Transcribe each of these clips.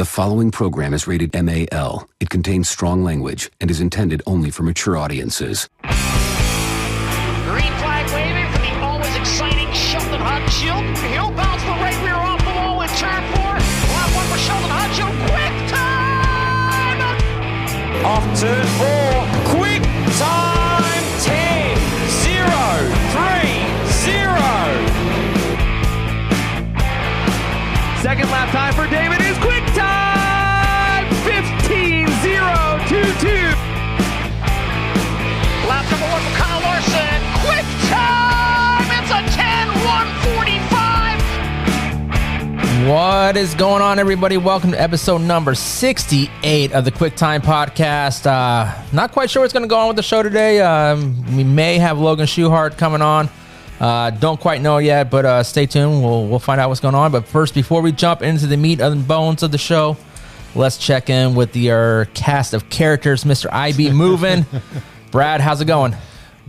The following program is rated MAL. It contains strong language and is intended only for mature audiences. Green flag waving for the always exciting Sheldon Hotshield. He'll bounce the right rear off the wall in turn four. Lap one for Sheldon Hotshield. Quick time! Off turn four. Quick time 10:0.30. Second lap time for David is quick time 15:0.22. Lap number one for Kyle Larson. Quick time! It's a 10:145. What is going on, everybody? Welcome to episode number 68 of the Quick Time Podcast. Not quite sure what's going to go on with the show today. We may have Logan Schuchart coming on. Don't quite know yet, but stay tuned. We'll find out what's going on. But first, before we jump into the meat and bones of the show, let's check in with our cast of characters, Mr. IB Movin'. Brad, how's it going?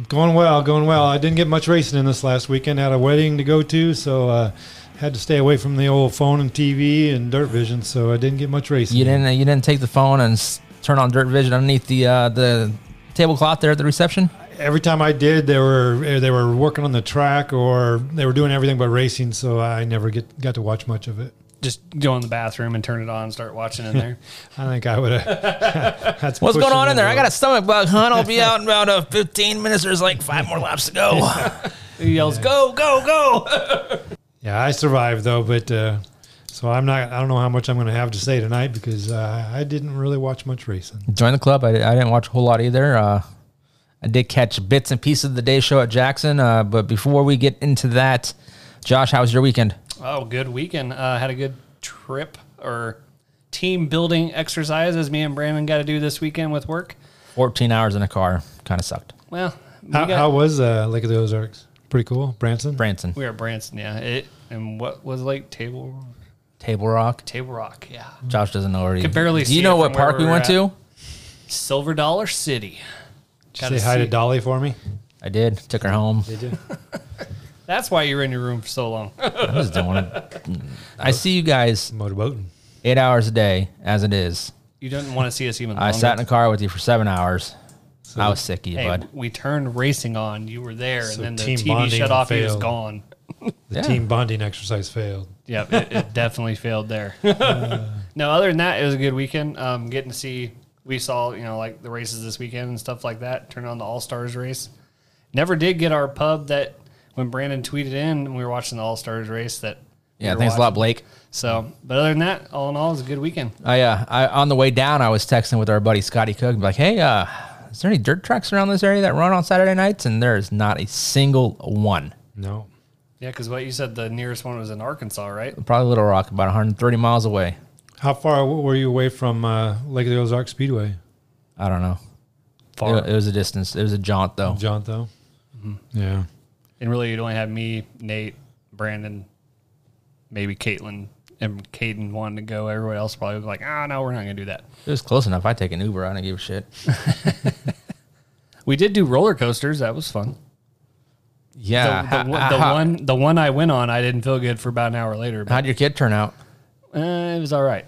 Going well. I didn't get much racing in this last weekend. Had a wedding to go to, so had to stay away from the old phone and TV and Dirt Vision. So I didn't get much racing. You didn't take the phone and turn on Dirt Vision underneath the tablecloth there at the reception? Every time I did, they were working on the track or they were doing everything but racing. So I never got to watch much of it. Just go in the bathroom and turn it on and start watching in there. I think I would have. What's going on in there? I got a stomach bug, hon. I'll be out in about 15 minutes. There's like 5 more laps to go. He yells, go, go, go. Yeah, I survived, though. But so I don't know how much I'm going to have to say tonight because I didn't really watch much racing. Join the club. I didn't watch a whole lot either. I did catch bits and pieces of the day show at Jackson. But before we get into that, Josh, how was your weekend? Oh, good weekend. Had a good trip or team building exercise as me and Brandon got to do this weekend with work. 14 hours in a car kind of sucked. Well, how was Lake of the Ozarks? Pretty cool. Branson. We were at Branson, yeah. And what was like Table Rock, yeah. Josh doesn't know where he is. Could barely see. Do you know what park we went to? Silver Dollar City. Say hi to Dolly for me. I did. Took her home. Did you? That's why you were in your room for so long. I was doing it. I see you guys motorboating 8 hours a day as it is. You didn't want to see us even longer. I sat in a car with you for 7 hours. So, I was sick of you, bud. We turned racing on. You were there, so and then the TV shut off. He was gone. The team bonding exercise failed. Yeah, it definitely failed there. No, other than that, it was a good weekend. Getting to see, we saw, like the races this weekend and stuff like that. Turned on the All-Stars race. Never did get our pub that. When Brandon tweeted in, and we were watching the All-Stars race that. Yeah, thanks a lot, Blake. So, but other than that, all in all, it was a good weekend. On the way down, I was texting with our buddy Scotty Cook, like, hey, is there any dirt tracks around this area that run on Saturday nights? And there is not a single one. No. Yeah, because what you said, the nearest one was in Arkansas, right? Probably Little Rock, about 130 miles away. How far were you away from Lake of the Ozarks Speedway? I don't know. Far. It was a distance. It was a jaunt, though. Mm-hmm. Yeah. And really, you'd only have me, Nate, Brandon, maybe Caitlin, and Caden wanted to go. Everybody else probably was like, no, we're not going to do that. It was close enough. I'd take an Uber. I don't give a shit. We did do roller coasters. That was fun. Yeah. The one I went on, I didn't feel good for about an hour later. How'd your kid turn out? It was all right.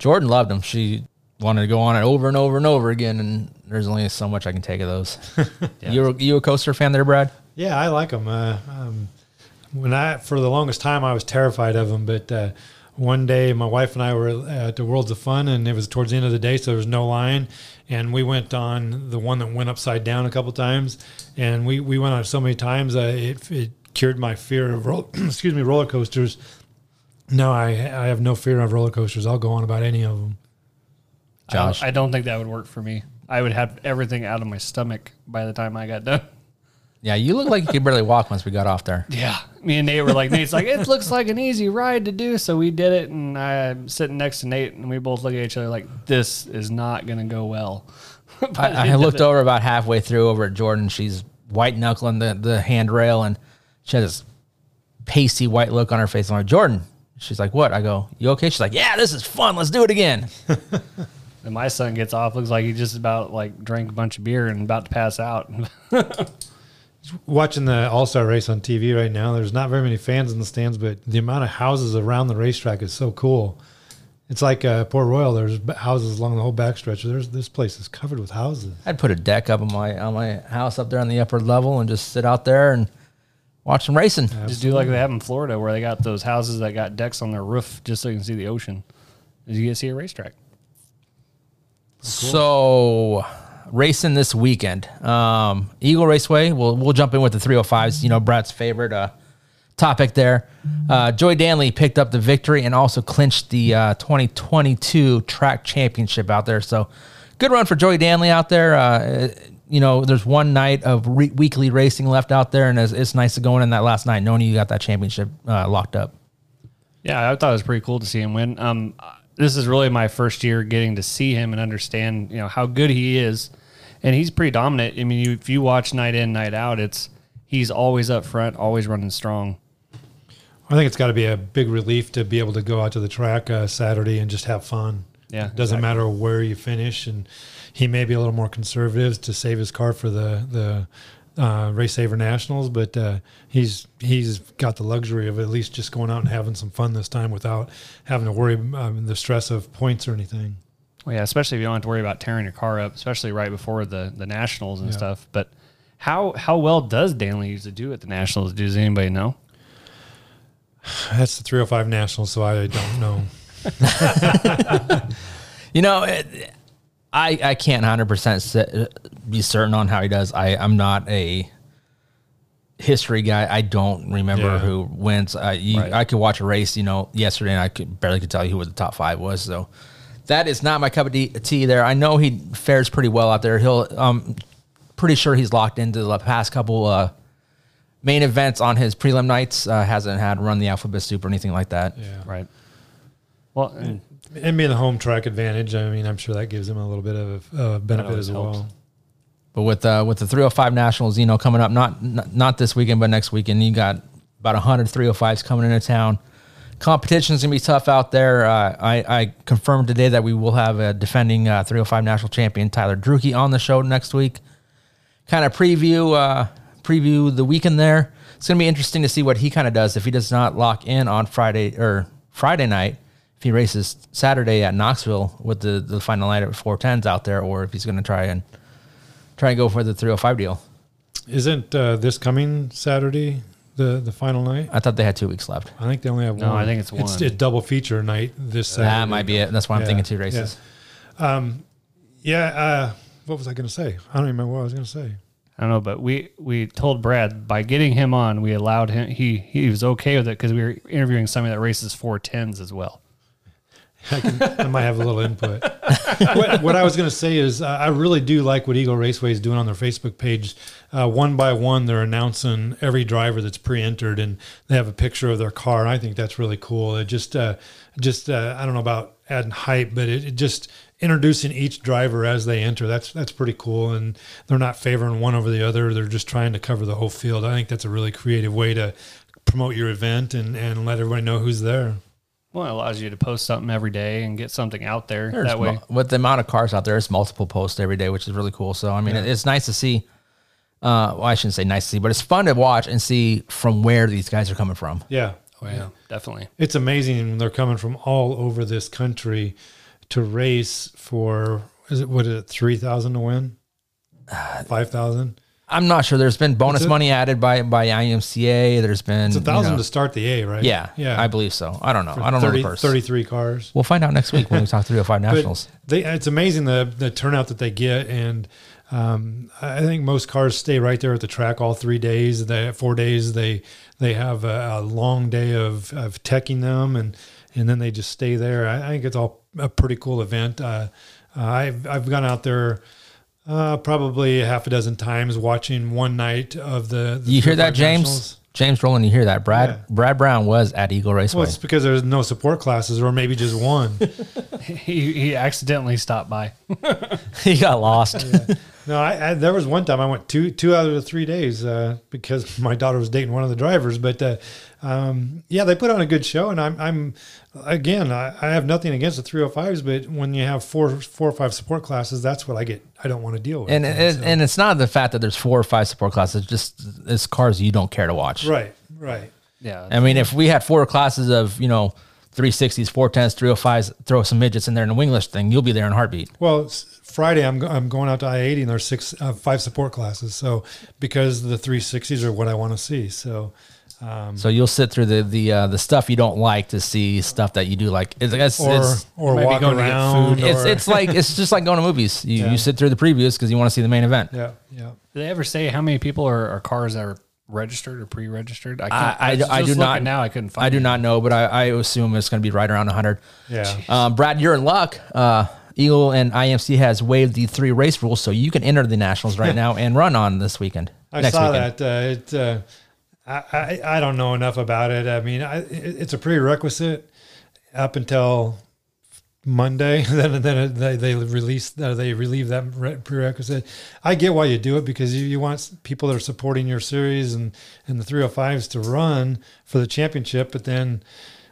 Jordan loved him. She wanted to go on it over and over and over again, and there's only so much I can take of those. Yeah. You a coaster fan there, Brad? Yeah, I like them. For the longest time, I was terrified of them. But one day, my wife and I were at the Worlds of Fun, and it was towards the end of the day, so there was no line. And we went on the one that went upside down a couple times, and we went on so many times. It cured my fear of roller coasters. No, I have no fear of roller coasters. I'll go on about any of them. Josh, I don't think that would work for me. I would have everything out of my stomach by the time I got done. Yeah, you look like you could barely walk once we got off there. Yeah. Me and Nate were like, Nate's like, it looks like an easy ride to do. So we did it, and I'm sitting next to Nate, and we both look at each other like, this is not going to go well. I looked over about halfway through over at Jordan. She's white-knuckling the handrail, and she has this pasty white look on her face. I'm like, Jordan. She's like, what? I go, you okay? She's like, yeah, this is fun. Let's do it again. And my son gets off, looks like he just about like drank a bunch of beer and about to pass out. Watching the All-Star race on TV right now, there's not very many fans in the stands, but the amount of houses around the racetrack is so cool. It's like Port Royal. There's houses along the whole backstretch. This place is covered with houses. I'd put a deck up on my house up there on the upper level and just sit out there and watch them racing. Absolutely. Just do like they have in Florida, where they got those houses that got decks on their roof just so you can see the ocean. You get to see a racetrack. Cool. So racing this weekend, Eagle Raceway. We'll jump in with the 305s. You know, Brad's favorite topic there. Joy Danley picked up the victory and also clinched the 2022 track championship out there. So good run for Joy Danley out there. You know, there's one night of weekly racing left out there, and it's nice to go in that last night knowing you got that championship locked up. Yeah, I thought it was pretty cool to see him win. This is really my first year getting to see him and understand, you know, how good he is. And he's pretty dominant. I mean, if you watch night in, night out, he's always up front, always running strong. I think it's got to be a big relief to be able to go out to the track Saturday and just have fun. Yeah, it doesn't matter where you finish, and he may be a little more conservative to save his car for the Race Saver Nationals, but he's got the luxury of at least just going out and having some fun this time without having to worry the stress of points or anything. Well, yeah, especially if you don't have to worry about tearing your car up, especially right before the Nationals and stuff. But how well does Danley used to do at the Nationals? Does anybody know? That's the 305 Nationals, so I don't know. You know, I can't 100% be certain on how he does. I'm not a history guy. I don't remember who wins. I could watch a race, you know, yesterday, and I barely could tell you who the top five was. So that is not my cup of tea there. I know he fares pretty well out there. He'll pretty sure he's locked into the past couple main events on his prelim nights. Hasn't had run the alphabet soup or anything like that. Yeah. Right. Well, and being the home track advantage, I mean, I'm sure that gives him a little bit of benefit as well. Helps. But with the 305 Nationals, you know, coming up, not this weekend, but next weekend, you got about 100 305s coming into town. Competition's going to be tough out there. I confirmed today that we will have a defending 305 National Champion Tyler Drucke on the show next week. Kind of preview the weekend there. It's going to be interesting to see what he kind of does if he does not lock in on Friday night. If he races Saturday at Knoxville with the final night at 410s out there, or if he's going to try and go for the 305 deal. Isn't this coming Saturday the final night? I thought they had 2 weeks left. I think they only have one. No, I think it's one. It's a double feature night this Saturday. That might be it. That's why I'm thinking 2 races. Yeah. What was I going to say? I don't remember what I was going to say. I don't know, but we told Brad by getting him on, we allowed him. He was okay with it because we were interviewing somebody that races 410s as well. I might have a little input. What I was going to say is I really do like what Eagle Raceway is doing on their Facebook page. One by one, they're announcing every driver that's pre-entered, and they have a picture of their car, and I think that's really cool. It I don't know about adding hype, but it just introducing each driver as they enter. That's pretty cool, and they're not favoring one over the other. They're just trying to cover the whole field. I think that's a really creative way to promote your event and let everybody know who's there. Well, it allows you to post something every day and get something out there. That way, with the amount of cars out there, it's multiple posts every day, which is really cool. So, I mean, it's nice to see. Well, I shouldn't say nice to see, but it's fun to watch and see from where these guys are coming from. Yeah. Oh, yeah, definitely. It's amazing when they're coming from all over this country to race for, is it 3,000 to win? 5,000? I'm not sure. There's been bonus money added by IMCA. There's been it's 1,000 to start the A, right? Yeah, I believe so. I don't know. I don't know the person. 33 cars. We'll find out next week when we talk 305 Nationals. It's amazing the turnout that they get, and I think most cars stay right there at the track all 3 days. 4 days they have a long day of teching them, and then they just stay there. I think it's all a pretty cool event. I've gone out there. Probably half a dozen times watching one night of the you hear that, James? Nationals. James Rowland, you hear that? Brad Brown was at Eagle Raceway. Well, it's because there's no support classes, or maybe just one. he accidentally stopped by. He got lost. Yeah. No, I there was one time I went two out of the 3 days because my daughter was dating one of the drivers. But they put on a good show, and I have nothing against the 305s, but when you have four or five support classes, that's what I get. I don't want to deal with. And it's not the fact that there's 4 or 5 support classes; it's cars you don't care to watch. Right. Yeah. I mean, if we had 4 classes of 360s, 410s, 305s, throw some midgets in there in the wingless thing, you'll be there in a heartbeat. Well, Friday I'm going out to I-80 and there's five support classes. So because the 360s are what I want to see. So so you'll sit through the stuff you don't like to see stuff that you do like. Or walk around. It's just like going to movies. You sit through the previews because you want to see the main event. Yeah, yeah. Do they ever say how many people are cars that are registered or pre-registered? I do not now. I couldn't find. I do not know, but I assume it's going to be right around 100. Yeah. Brad, you're in luck. Eagle and IMC has waived the 3 race rules, so you can enter the Nationals right now and run on this weekend. I saw that. I don't know enough about it. I mean, it's a prerequisite up until Monday. then they relieve that prerequisite. I get why you do it because you want people that are supporting your series and the 305s to run for the championship. But then,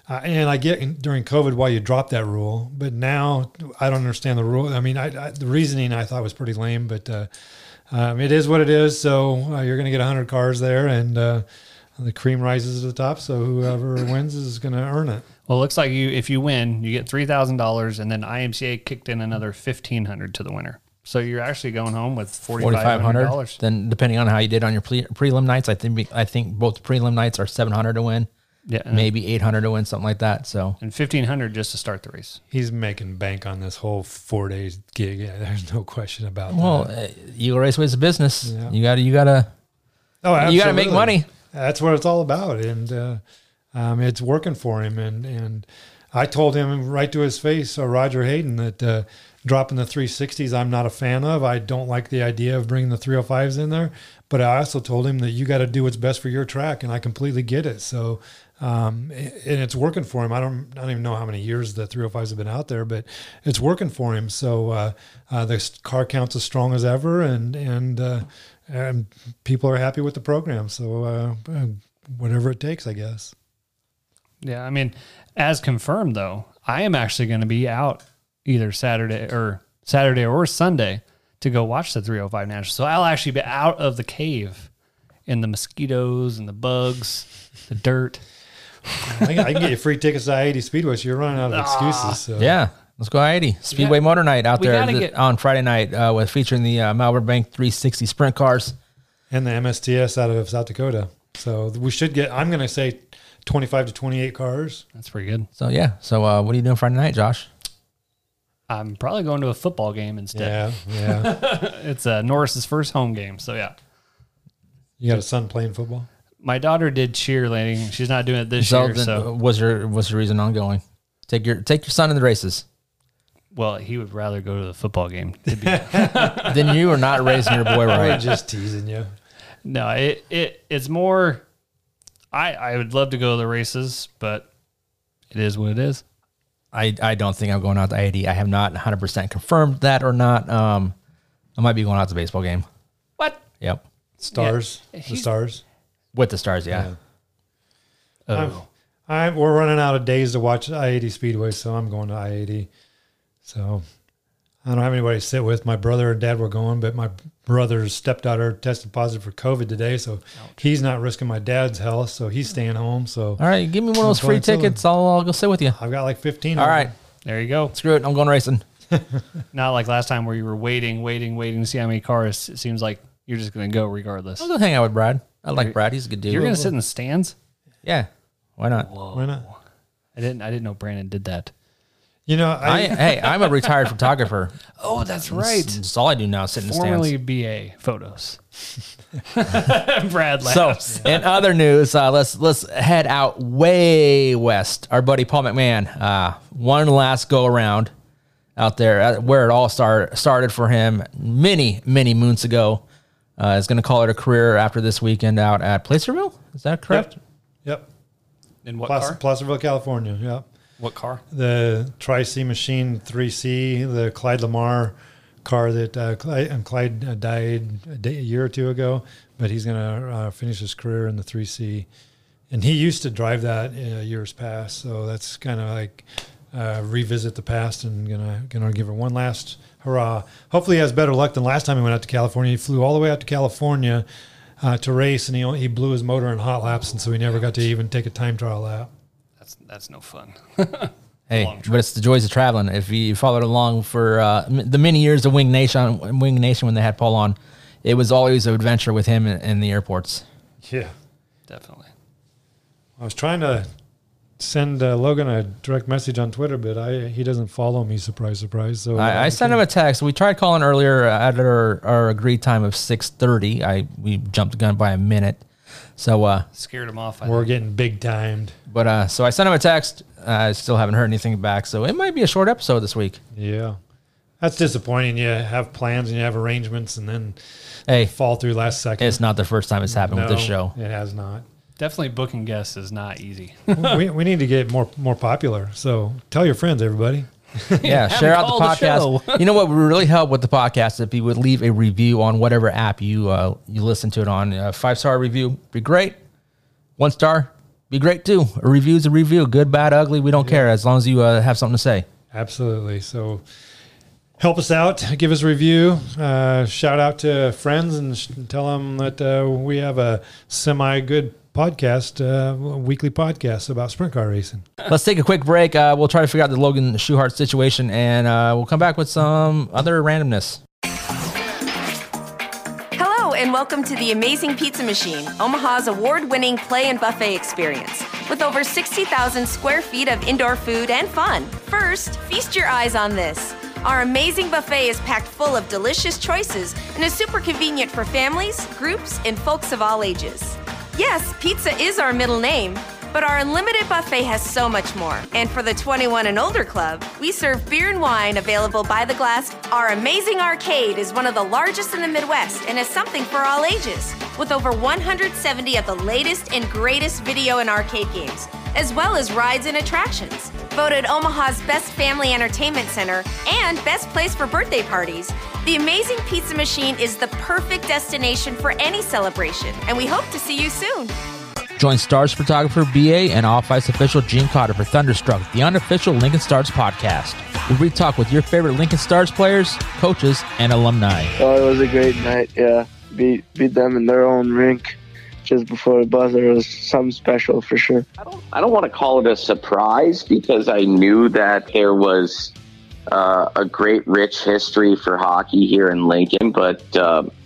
and I get during COVID why you dropped that rule. But now I don't understand the rule. I mean, the reasoning I thought was pretty lame, but. It is what it is, so you're going to get 100 cars there, and the cream rises to the top, so whoever wins is going to earn it. Well, it looks like if you win, you get $3,000, and then IMCA kicked in another $1,500 to the winner. So you're actually going home with $4,500. Then depending on how you did on your prelim nights, I think both prelim nights are $700 to win. Yeah, maybe 800 to win, something like that. So and 1,500 just to start the race. He's making bank on this whole 4-day gig. Yeah, there's no question about that. Well, Eagle Raceway is a business. Yeah. You gotta make money. That's what it's all about, and it's working for him. And I told him right to his face, Roger Hayden, that dropping the 360s, I'm not a fan of. I don't like the idea of bringing the 305s in there. But I also told him that you got to do what's best for your track, and I completely get it. So. And it's working for him. I don't even know how many years the 305s have been out there, but it's working for him. So the car count's as strong as ever, and people are happy with the program. So whatever it takes, I guess. Yeah, I mean, as confirmed though, I am actually going to be out either Saturday or Sunday to go watch the 305 Nationals. So I'll actually be out of the cave and the mosquitoes and the bugs, the dirt. I can get you free tickets to I-80 Speedway, so you're running out of excuses. So. Yeah, let's go I-80. Speedway Motor Night out there on Friday night with featuring the Malvern Bank 360 Sprint Cars. And the MSTS out of South Dakota. So we should get, I'm going to say, 25 to 28 cars. That's pretty good. So, yeah. So what are you doing Friday night, Josh? I'm probably going to a football game instead. Yeah. It's Norris's first home game, so yeah. You got a son playing football? My daughter did cheerleading. She's not doing it this year. So was your reason ongoing? Take your son in the races. Well, he would rather go to the football game. Then you are not raising your boy right. I'm just teasing you. No, it's more. I would love to go to the races, but it is what it is. I don't think I'm going out to I-80. I have not 100% confirmed that or not. I might be going out to the baseball game. What? Yep. Stars, yeah, the Stars, with the Stars, yeah. Oh. We're running out of days to watch I-80 Speedway, so I'm going to I-80. So I don't have anybody to sit with. My brother and dad were going, but my brother's stepdaughter tested positive for COVID today, so he's not risking my dad's health, so he's staying home. So all right, give me one of those free tickets. I'll go sit with you. I've got like 15. All right, there you go. Screw it, I'm going racing. Not like last time where you were waiting to see how many cars. It seems like. You're just going to go regardless. I'll go hang out with Brad. I like Brad. He's a good dude. You're going to sit in the stands? Yeah. Why not? Whoa. Why not? I didn't know Brandon did that. You know, hey, I'm a retired photographer. Oh, that's right. That's all I do now, sit in the stands. Formerly BA photos. Brad laughs. So, in other news, let's head out way west. Our buddy Paul McMahon, one last go around out there where it all started for him many, many moons ago. Is going to call it a career after this weekend out at Placerville. Is that correct? Yep. In what car? Placerville, California. Yep. What car? The Tri-C Machine 3C, the Clyde Lamar car that Clyde died a year or two ago, but he's going to finish his career in the 3C. And he used to drive that years past, so that's kind of like revisit the past and gonna give it one last hurrah. Hopefully he has better luck than last time he went out to California. He flew all the way out to California to race, and he blew his motor in hot laps, and so he never got to even take a time trial lap. That's no fun. Hey, but it's the joys of traveling. If you followed along for the many years of Wing Nation when they had Paul on, it was always an adventure with him in the airports. Yeah, definitely. I was trying to send Logan a direct message on Twitter, but he doesn't follow me, surprise, surprise. So I sent him a text. We tried calling earlier at our agreed time of 6:30. We jumped the gun by a minute. So scared him off. We're getting big timed. But so I sent him a text. I still haven't heard anything back. So it might be a short episode this week. Yeah, that's disappointing. You have plans and you have arrangements, and then fall through last second. It's not the first time it's happened with this show. It has not. Definitely booking guests is not easy. we need to get more popular. So tell your friends, everybody. Yeah, share out the podcast. You know what would really help with the podcast? If you would leave a review on whatever app you listen to it on. A 5-star review be great. 1-star be great too. A review is a review. Good, bad, ugly, we don't care, as long as you have something to say. Absolutely. So help us out. Give us a review. Shout out to friends and tell them that we have a semi-good podcast, weekly podcast about sprint car racing. Let's take a quick break. We'll try to figure out the Logan Schuchart situation, and we'll come back with some other randomness. Hello, and welcome to the Amazing Pizza Machine, Omaha's award-winning play and buffet experience. With over 60,000 square feet of indoor food and fun. First, feast your eyes on this. Our amazing buffet is packed full of delicious choices and is super convenient for families, groups, and folks of all ages. Yes, pizza is our middle name, but our unlimited buffet has so much more. And for the 21 and older club, we serve beer and wine available by the glass. Our amazing arcade is one of the largest in the Midwest and is something for all ages, with over 170 of the latest and greatest video and arcade games, as well as rides and attractions. Voted Omaha's Best Family Entertainment Center and Best Place for Birthday Parties, the Amazing Pizza Machine is the perfect destination for any celebration, and we hope to see you soon. Join Stars photographer B.A. and Off-Ice official Gene Cotter for Thunderstruck, the unofficial Lincoln Stars podcast, where we talk with your favorite Lincoln Stars players, coaches, and alumni. Oh, it was a great night, yeah. Beat them in their own rink just before the buzzer. It was something special for sure. I don't want to call it a surprise, because I knew that there was a great, rich history for hockey here in Lincoln, but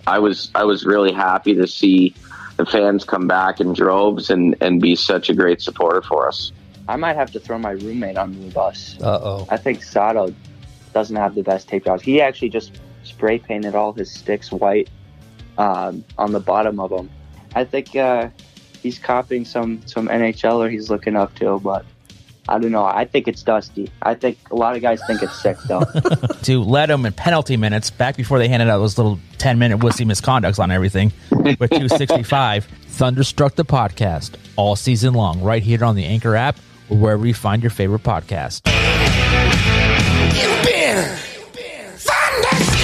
I was really happy to see the fans come back in droves and be such a great supporter for us. I might have to throw my roommate under the bus. I think Sato doesn't have the best tape jobs. He actually just spray painted all his sticks white on the bottom of them. I think he's copying some NHLer he's looking up to, but I don't know. I think it's dusty. I think a lot of guys think it's sick, though. To let them in penalty minutes, back before they handed out those little 10-minute wussy misconducts on everything, with 265, Thunderstruck the podcast, all season long, right here on the Anchor app, or wherever you find your favorite podcast. You've been Thunderstruck!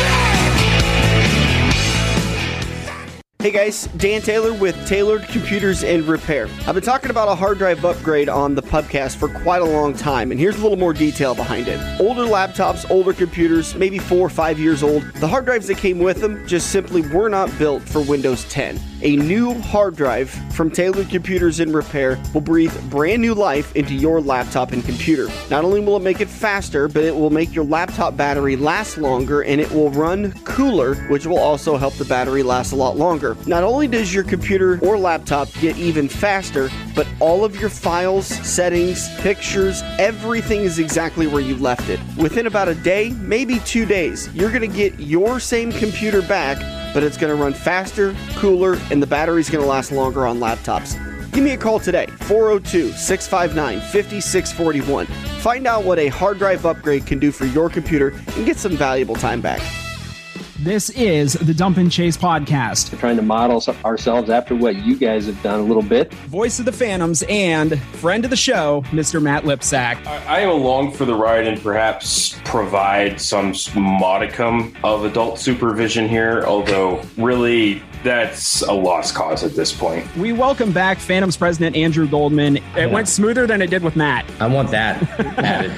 Hey, guys. Dan Taylor with Tailored Computers and Repair. I've been talking about a hard drive upgrade on the podcast for quite a long time, and here's a little more detail behind it. Older laptops, older computers, maybe 4 or 5 years old, the hard drives that came with them just simply were not built for Windows 10. A new hard drive from Tailored Computers and Repair will breathe brand new life into your laptop and computer. Not only will it make it faster, but it will make your laptop battery last longer, and it will run cooler, which will also help the battery last a lot longer. Not only does your computer or laptop get even faster, but all of your files, settings, pictures, everything is exactly where you left it. Within about a day, maybe 2 days, you're going to get your same computer back, but it's going to run faster, cooler, and the battery's going to last longer on laptops. Give me a call today, 402-659-5641. Find out what a hard drive upgrade can do for your computer and get some valuable time back. This is the Dump and Chase podcast. We're trying to model ourselves after what you guys have done a little bit. Voice of the Phantoms and friend of the show, Mr. Matt Lipsack. I am along for the ride and perhaps provide some modicum of adult supervision here, although really that's a lost cause at this point. We welcome back Phantoms president Andrew Goldman. It went smoother than it did with Matt. I want that added.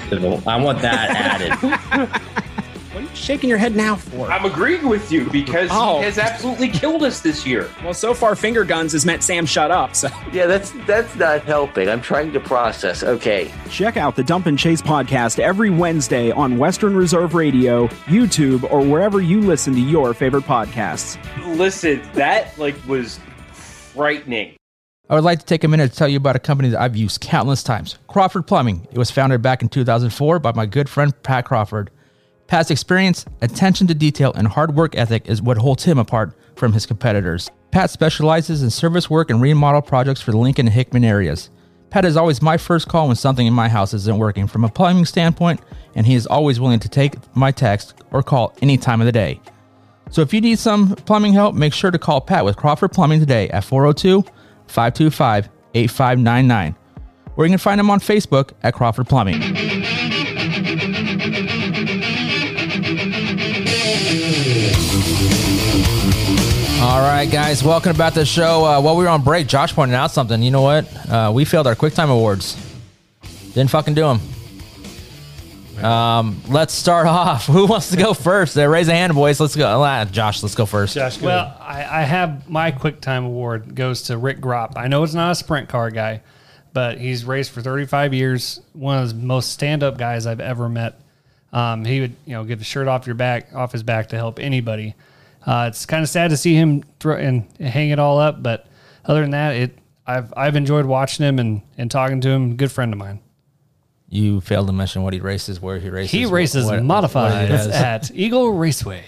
shaking your head now for? I'm agreeing with you because he has absolutely killed us this year. Well, so far, finger guns has meant Sam shut up. So. Yeah, that's not helping. I'm trying to process. Okay. Check out the Dump and Chase podcast every Wednesday on Western Reserve Radio, YouTube, or wherever you listen to your favorite podcasts. Listen, that was frightening. I would like to take a minute to tell you about a company that I've used countless times, Crawford Plumbing. It was founded back in 2004 by my good friend, Pat Crawford. Pat's experience, attention to detail, and hard work ethic is what holds him apart from his competitors. Pat specializes in service work and remodel projects for the Lincoln and Hickman areas. Pat is always my first call when something in my house isn't working from a plumbing standpoint, and he is always willing to take my text or call any time of the day. So if you need some plumbing help, make sure to call Pat with Crawford Plumbing today at 402-525-8599, or you can find him on Facebook at Crawford Plumbing. All right, guys, welcome back to the show. While we were on break, Josh pointed out something. You know what? We failed our QuickTime Awards. Didn't fucking do them. Let's start off. Who wants to go first? There, raise a hand, boys. Let's go. Josh, let's go first. Josh, go ahead. I have my QuickTime Award goes to Rick Gropp. I know it's not a sprint car guy, but he's raced for 35 years. One of the most stand-up guys I've ever met. He would, get the shirt off his back to help anybody. It's kind of sad to see him throw and hang it all up, but other than that, I've enjoyed watching him and talking to him. Good friend of mine. You failed to mention what he races, where he races. He races modified at Eagle Raceway.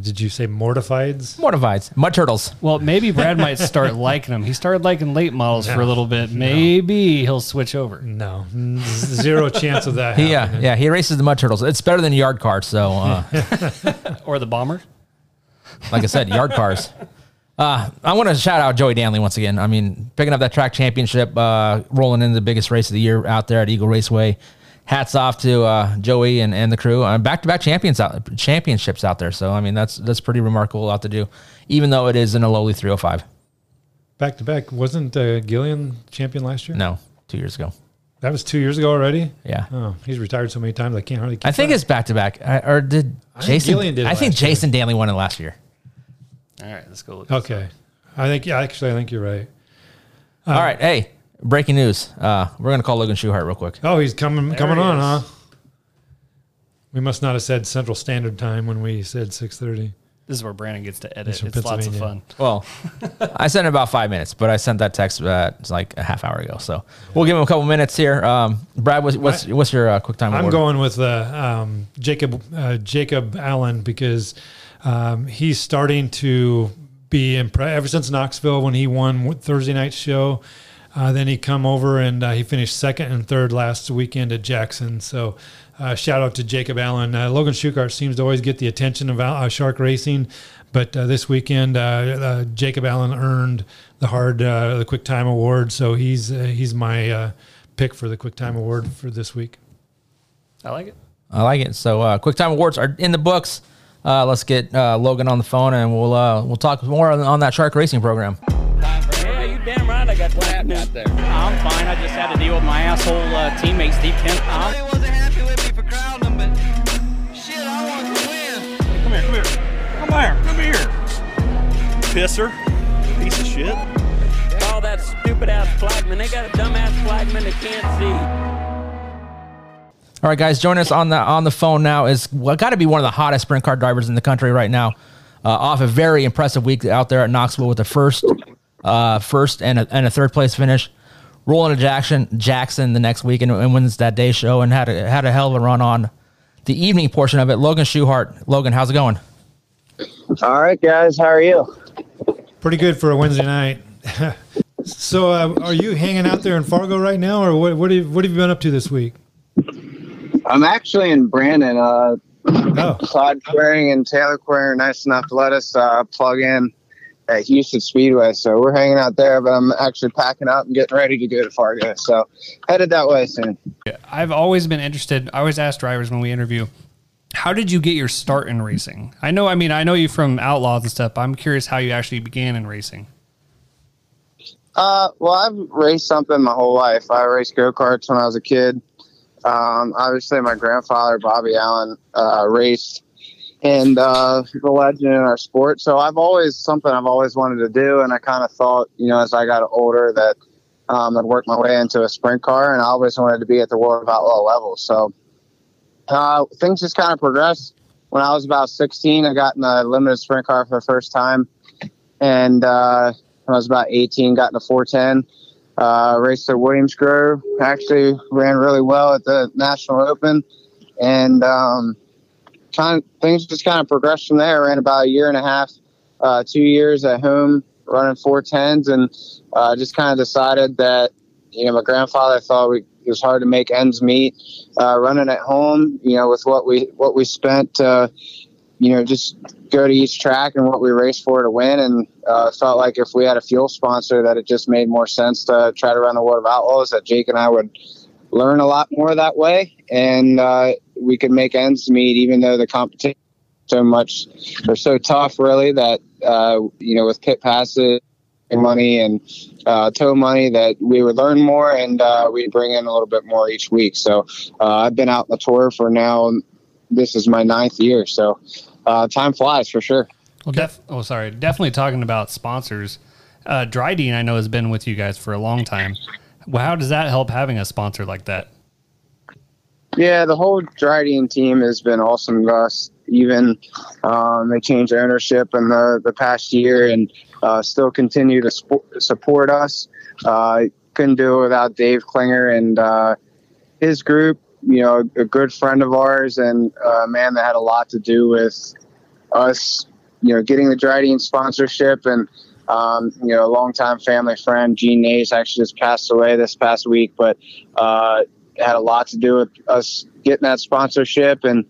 Did you say mortifieds? Mortifieds, mud turtles. Well, maybe Brad might start liking them. He started liking late models for a little bit. Maybe he'll switch over. No, zero chance of that. Yeah. He races the mud turtles. It's better than yard cars, so. Or the bomber. Like I said, yard cars. I want to shout out Joy Danley once again. I mean, picking up that track championship, rolling into the biggest race of the year out there at Eagle Raceway. Hats off to Joey and the crew. Back-to-back championships out there. So, I mean, that's pretty remarkable out to do, even though it is in a lowly 305. Back-to-back. Wasn't Gillian champion last year? No, 2 years ago. That was 2 years ago already? Yeah. Oh, he's retired so many times I can't hardly keep track. It's back-to-back. I think Jason Danley won it last year. All right, let's go. Okay. I think you're right. All right. Hey, breaking news. We're going to call Logan Schuchart real quick. Oh, he's coming on, huh? We must not have said Central Standard Time when we said 6:30. This is where Brandon gets to edit. It's lots of fun. Well, I sent it about 5 minutes, but I sent that text like a half hour ago. So We'll give him a couple minutes here. Brad, what's your QuickTime award? I'm going with Jacob Allen because he's starting to be impressed. Ever since Knoxville when he won Thursday night show, then he come over and he finished second and third last weekend at Jackson. So. Shout out to Jacob Allen. Logan Schuchart seems to always get the attention of Shark Racing, but this weekend Jacob Allen earned the QuickTime Award, so he's my pick for the QuickTime Award for this week. I like it. So QuickTime Awards are in the books. Let's get Logan on the phone, and we'll talk more on that Shark Racing program. Damn right, I got clapped out there. I'm fine. I just had to deal with my asshole teammates deep in. They wasn't happy with me for crowding them, but shit, I wanted to win. Come here. Pisser, piece of shit. All that stupid ass flagman. They got a dumb ass flagman that can't see. All right, guys, join us on the phone now. Got to be one of the hottest sprint car drivers in the country right now. Off a very impressive week out there at Knoxville with the first and a third place finish, rolling to Jackson the next week and wins that day show and had a hell of a run on the evening portion of it. Logan Schuchart. Logan, how's it going? All right, guys, how are you? Pretty good for a Wednesday night. So, are you hanging out there in Fargo right now, or what have you been up to this week? I'm actually in Brandon. Clyde Quering and Taylor Quering are nice enough to let us plug in at Houston Speedway, so we're hanging out there, but I'm actually packing up and getting ready to go to Fargo, so headed that way soon. I've always been interested. I always ask drivers when we interview, how did you get your start in racing? I know you from Outlaws and stuff, but I'm curious how you actually began in racing. Well, I've raced something my whole life. I raced go-karts when I was a kid. Obviously, my grandfather, Bobby Allen, raced, and he's a legend in our sport. So I've always wanted to do, and I kind of thought, as I got older, that I'd work my way into a sprint car, and I always wanted to be at the World of Outlaw level. So things just kind of progressed. When I was about 16, I got in a limited sprint car for the first time, and when I was about 18, got in a 410. Raced at Williams Grove. Actually ran really well at the National Open, and things just kind of progressed from there. Ran about a year and a half, 2 years at home running 410s, and just kind of decided that my grandfather thought it was hard to make ends meet running at home. With what we spent, just go to each track and what we raced for to win, and felt like if we had a fuel sponsor that it just made more sense to try to run the World of Outlaws, that Jake and I would learn a lot more that way, and we could make ends meet, even though the competition was so tough, really, that with pit passes and money and tow money, that we would learn more, and we'd bring in a little bit more each week. So I've been out on the tour for now, this is my 9th year, so time flies for sure. Well, definitely talking about sponsors. Drydene, I know, has been with you guys for a long time. Well, how does that help having a sponsor like that? Yeah, the whole Drydene team has been awesome to us. Even they changed ownership in the past year, and still continue to support us. Couldn't do it without Dave Klinger and his group. A good friend of ours, and a man that had a lot to do with us, getting the Drydene sponsorship, and, a longtime family friend, Gene Nace, actually just passed away this past week, but had a lot to do with us getting that sponsorship, and,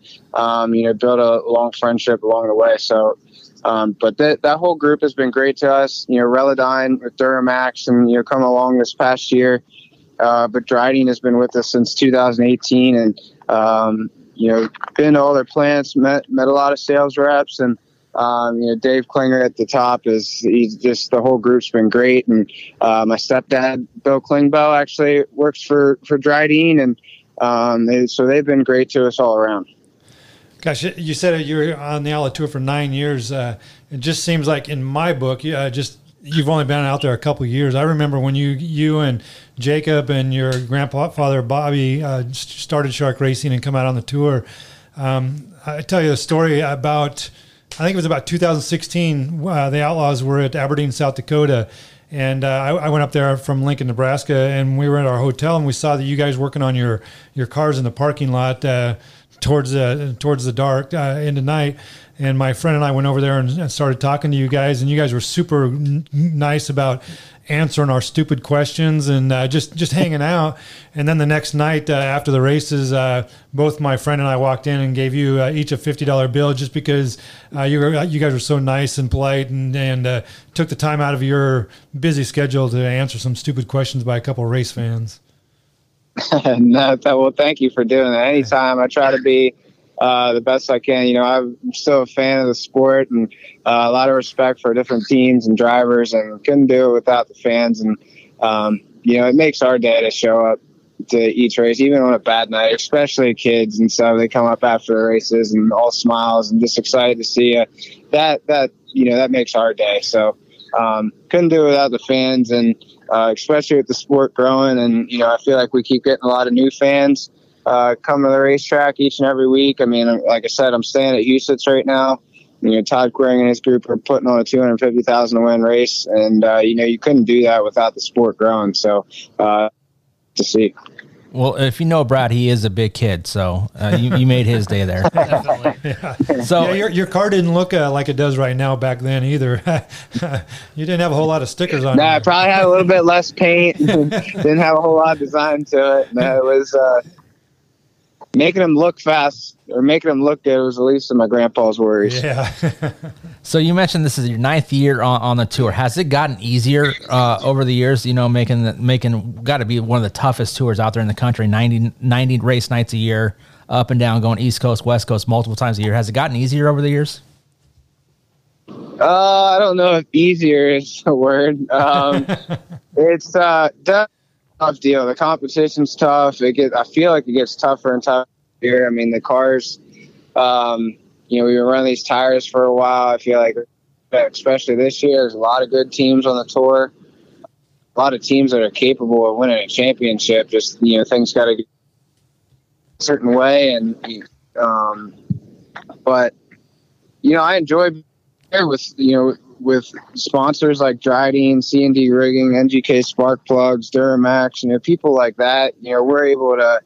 built a long friendship along the way. So, but that whole group has been great to us, Relodyne with Duramax, and, coming along this past year. But Drydene has been with us since 2018, and, been to all their plants, met a lot of sales reps, and, Dave Klinger at the top the whole group's been great. And, my stepdad, Bill Klingbeil, actually works for Drydene, and, so they've been great to us all around. Gosh, you said you were on the Outlaw Tour for 9 years. It just seems like in my book, you've only been out there a couple of years. I remember when you and Jacob and your grandfather Bobby started Shark Racing and come out on the tour. I tell you a story about, I think it was about 2016. The Outlaws were at Aberdeen, South Dakota, and I went up there from Lincoln, Nebraska, and we were at our hotel, and we saw that you guys working on your cars in the parking lot towards the dark into night. And my friend and I went over there and started talking to you guys, and you guys were super nice about answering our stupid questions and just hanging out. And then the next night after the races, both my friend and I walked in and gave you each a $50 bill, just because you guys were so nice and polite, and took the time out of your busy schedule to answer some stupid questions by a couple of race fans. No, well, thank you for doing that. Anytime. I try to be the best I can. I'm still a fan of the sport, and a lot of respect for different teams and drivers, and couldn't do it without the fans. And, it makes our day to show up to each race, even on a bad night, especially kids. And so they come up after the races and all smiles and just excited to see you. That makes our day. So couldn't do it without the fans, and especially with the sport growing. And, I feel like we keep getting a lot of new fans come to the racetrack each and every week. I mean, like I said, I'm staying at USITS right now. Todd Quiring and his group are putting on a $250,000 to win race, and you couldn't do that without the sport growing. So to see. Well, if you know Brad, he is a big kid, so you made his day there. Definitely. Yeah. So yeah, your car didn't look like it does right now back then either. You didn't have a whole lot of stickers on it. No, it probably had a little bit less paint. Didn't have a whole lot of design to it. No, it was making them look fast or making them look good was the least of my grandpa's worries. Yeah. So you mentioned this is your 9th year on the tour. Has it gotten easier over the years? Making got to be one of the toughest tours out there in the country. 90 race nights a year, up and down, going East Coast, West Coast, multiple times a year. Has it gotten easier over the years? I don't know if easier is the word. It's tough deal. The competition's tough. I feel like it gets tougher and tougher here. I mean, the cars, we were running these tires for a while. I feel like, especially this year, there's a lot of good teams on the tour. A lot of teams that are capable of winning a championship. Just, things got to go a certain way. And, but, I enjoy being here with sponsors like Drydene, C&D Rigging, NGK Spark Plugs, Duramax, people like that. We're able to,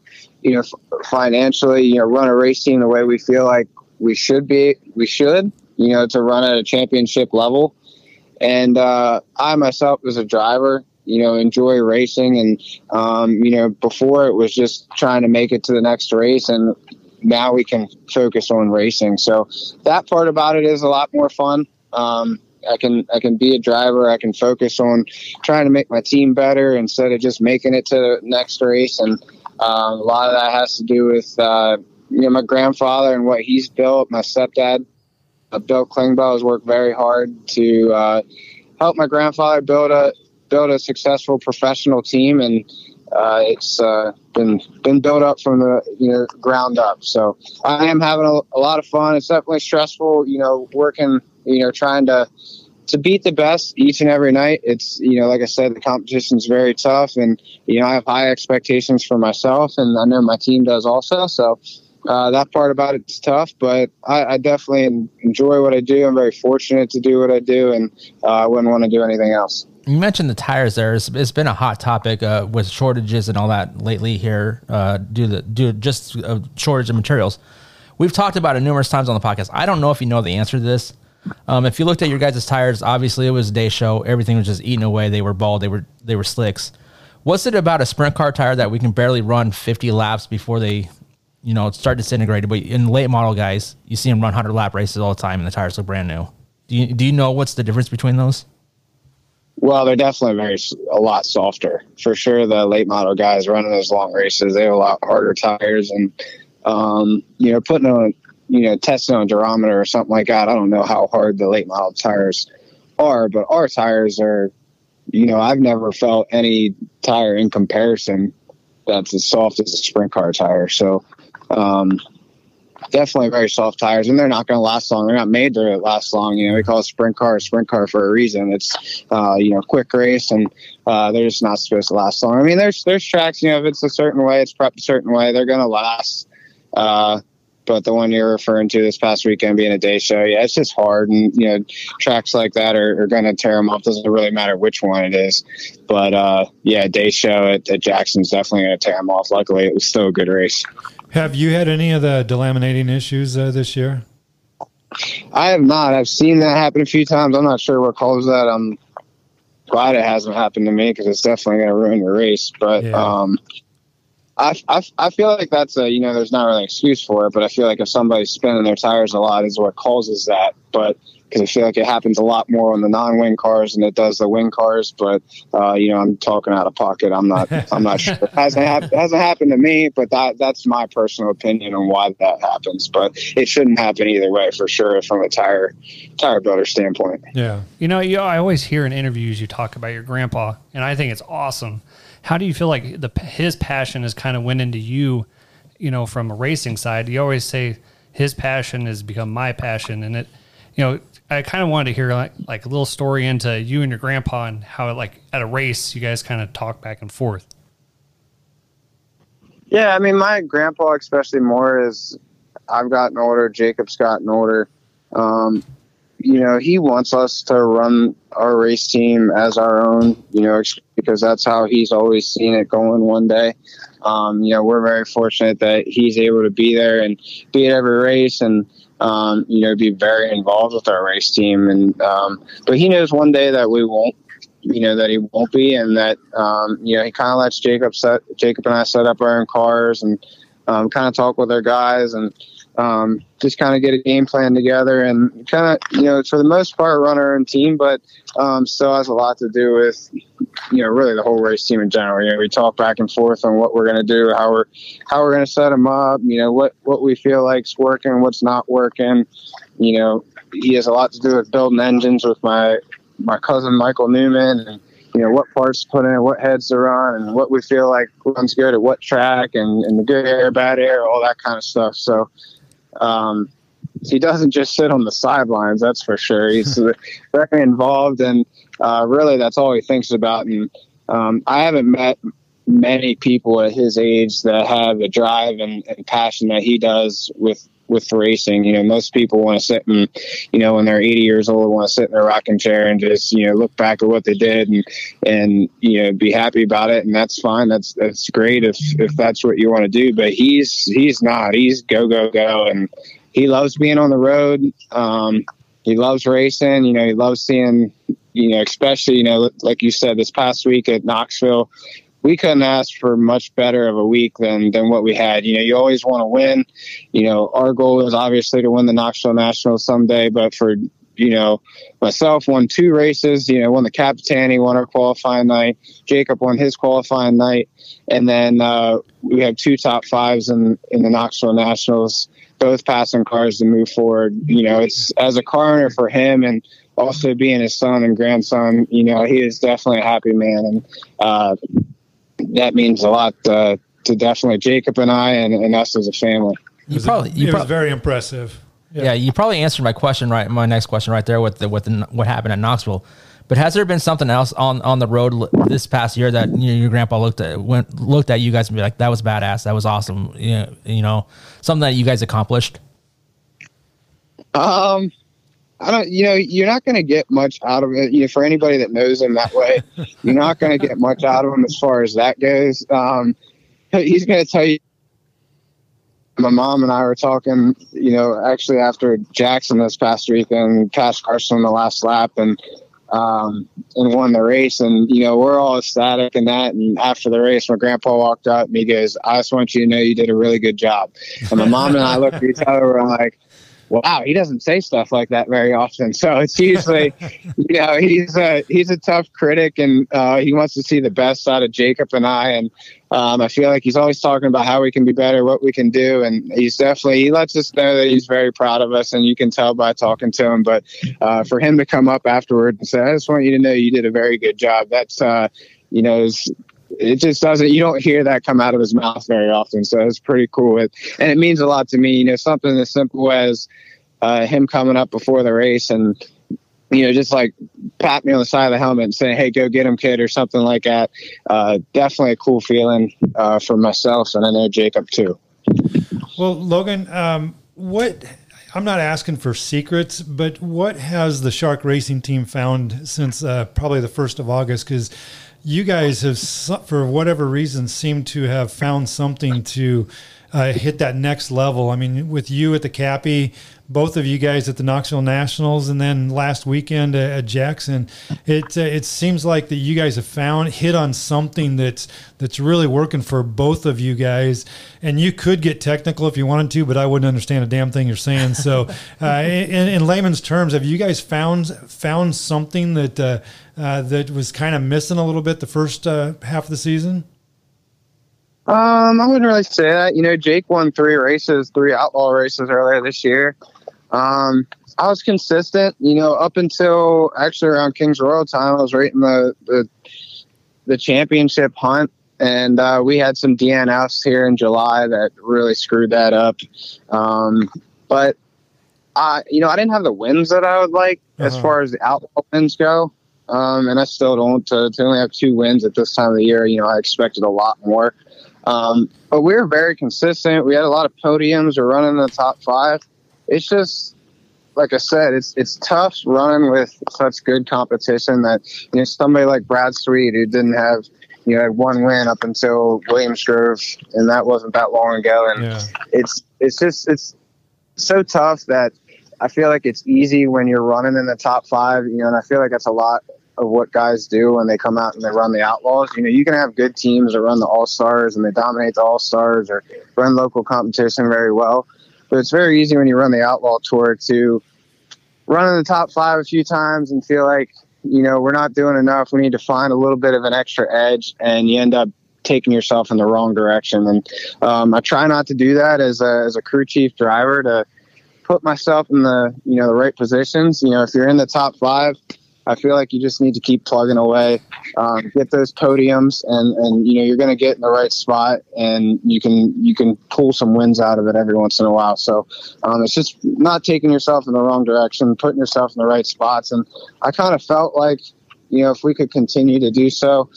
financially, run a race team the way we feel like we should, to run at a championship level. And I myself as a driver, enjoy racing. And, before it was just trying to make it to the next race, and now we can focus on racing. So that part about it is a lot more fun. I can be a driver. I can focus on trying to make my team better instead of just making it to the next race. And a lot of that has to do with, my grandfather and what he's built. My stepdad, Bill Klingbeil, has worked very hard to help my grandfather build a successful professional team, and it's been built up from the ground up. So I am having a lot of fun. It's definitely stressful, working, trying to beat the best each and every night. It's, like I said, the competition's very tough, and I have high expectations for myself, and I know my team does also. So. That part about it's tough, but I definitely enjoy what I do. I'm very fortunate to do what I do, and I wouldn't want to do anything else. You mentioned the tires there. It's been a hot topic with shortages and all that lately here, due to just a shortage of materials. We've talked about it numerous times on the podcast. I don't know if you know the answer to this. If you looked at your guys' tires, obviously it was a day show. Everything was just eaten away. They were bald. They were slicks. What's it about a sprint car tire that we can barely run 50 laps before they start disintegrated? But in late model guys, you see them run 100 lap races all the time, and the tires look brand new. Do you know what's the difference between those? Well, they're definitely a lot softer for sure. The late model guys running those long races, they have a lot harder tires, and putting on testing on durometer or something like that. I don't know how hard the late model tires are, but our tires are. I've never felt any tire in comparison that's as soft as a sprint car tire. So. Definitely very soft tires, and they're not going to last long. They're not made to last long. We call a sprint car for a reason. It's, quick race, and they're just not supposed to last long. I mean, there's tracks, if it's a certain way, it's prepped a certain way, they're going to last. But the one you're referring to this past weekend being a day show, yeah, it's just hard. And, tracks like that are going to tear them off. Doesn't really matter which one it is. But, day show at Jackson's definitely going to tear them off. Luckily, it was still a good race. Have you had any of the delaminating issues this year? I have not. I've seen that happen a few times. I'm not sure what caused that. I'm glad it hasn't happened to me, because it's definitely going to ruin the race. But, yeah. I feel like that's there's not really an excuse for it, but I feel like if somebody's spinning their tires a lot is what causes that. But because I feel like it happens a lot more on the non-wing cars than it does the wing cars. But I'm talking out of pocket. I'm not sure. It hasn't happened to me, but that's my personal opinion on why that happens. But it shouldn't happen either way for sure from a tire builder standpoint. Yeah, I always hear in interviews you talk about your grandpa, and I think it's awesome. How do you feel like his passion has kind of went into you, from a racing side? You always say his passion has become my passion, and it, I kind of wanted to hear like a little story into you and your grandpa and how like at a race you guys kind of talk back and forth. Yeah, I mean, my grandpa, especially more as I've gotten older, Jacob's gotten older. He wants us to run our race team as our own, because that's how he's always seen it going one day. We're very fortunate that he's able to be there and be at every race and, be very involved with our race team. And, but he knows one day that we won't, that he won't be. And that, he kind of lets Jacob and I set up our own cars and, kind of talk with our guys and, just kind of get a game plan together and kind of, for the most part, run our own team, but still has a lot to do with, really the whole race team in general. We talk back and forth on what we're going to do, how we're going to set them up, what we feel like's working, what's not working. He has a lot to do with building engines with my cousin Michael Newman, and you know, what parts to put in, what heads they're on, and what we feel like runs good at what track, and the good air, bad air, all that kind of stuff. So he doesn't just sit on the sidelines, that's for sure. He's very involved, and really that's all he thinks about. And I haven't met many people at his age that have the drive and passion that he does with racing. You know, most people want to sit and, you know, when they're 80 years old, want to sit in their rocking chair and just, you know, look back at what they did and, you know, be happy about it. And that's fine. That's great if that's what you want to do, but he's not, he's go, go, go. And he loves being on the road. He loves racing, you know, he loves seeing, you know, especially, you know, like you said, this past week at Knoxville, we couldn't ask for much better of a week than what we had. You know, you always want to win. You know, our goal is obviously to win the Knoxville Nationals someday, but for, you know, myself, won two races, you know, won the Capitani, won our qualifying night. Jacob won his qualifying night. And then we had two top fives in the Knoxville Nationals, both passing cars to move forward. You know, it's as a car owner for him and also being his son and grandson, you know, he is definitely a happy man. And, that means a lot to definitely Jacob and I and us as a family. It was very impressive. Yeah, you probably answered my question right. My next question right there with what happened at Knoxville. But has there been something else on the road this past year that, you know, your grandpa looked at you guys and be like, that was badass, that was awesome, you know something that you guys accomplished? I don't, you know, you're not going to get much out of it. You know, for anybody that knows him that way, you're not going to get much out of him as far as that goes. He's going to tell you. My mom and I were talking, you know, actually after Jackson this past weekend, passed Carson on the last lap and won the race. And, you know, we're all ecstatic in that. And after the race, my grandpa walked up and he goes, "I just want you to know you did a really good job." And my mom and I looked at each other and we're like, wow, he doesn't say stuff like that very often. So it's usually, you know, he's a tough critic, and he wants to see the best side of Jacob and I. And I feel like he's always talking about how we can be better, what we can do. And he's definitely, he lets us know that he's very proud of us, and you can tell by talking to him. But for him to come up afterward and say, "I just want you to know you did a very good job," that's, you know, it just doesn't, you don't hear that come out of his mouth very often. So it's pretty cool. And it means a lot to me, you know, something as simple as him coming up before the race and, you know, just like pat me on the side of the helmet and saying, "Hey, go get him, kid," or something like that. Definitely a cool feeling for myself. And I know Jacob too. Well, Logan, I'm not asking for secrets, but what has the Shark Racing team found since probably the 1st of August? 'Cause you guys have, for whatever reason, seemed to have found something to hit that next level. I mean, with you at the Cappy, both of you guys at the Knoxville Nationals, and then last weekend at Jackson, it seems like that you guys have hit on something that's really working for both of you guys. And you could get technical if you wanted to, but I wouldn't understand a damn thing you're saying. So in layman's terms, have you guys found something that that was kind of missing a little bit the first half of the season? I wouldn't really say that. You know, Jake won three outlaw races earlier this year. I was consistent, you know, up until actually around King's Royal time. I was right in the championship hunt, and we had some DNFs here in July that really screwed that up. But you know, I didn't have the wins that I would like as far as the outlaw wins go. And I still don't. To only have 2 wins at this time of the year, you know, I expected a lot more. But we were very consistent. We had a lot of podiums. We're running in the top 5. It's just, like I said, it's tough running with such good competition that, you know, somebody like Brad Sweet, who didn't have, you know, had 1 win up until Williams Grove, and that wasn't that long ago. And it's so tough that I feel like it's easy when you're running in the top 5, you know, and I feel like that's a lot of what guys do when they come out and they run the outlaws. You know, you can have good teams that run the All-Stars and they dominate the All-Stars or run local competition very well. But it's very easy when you run the outlaw tour to run in the top 5 a few times and feel like, you know, we're not doing enough. We need to find a little bit of an extra edge, and you end up taking yourself in the wrong direction. And I try not to do that as a crew chief driver, to put myself in the right positions. You know, if you're in the top 5, I feel like you just need to keep plugging away, get those podiums, and you know you're going to get in the right spot, and you can pull some wins out of it every once in a while. So it's just not taking yourself in the wrong direction, putting yourself in the right spots. And I kind of felt like, you know, if we could continue to do so,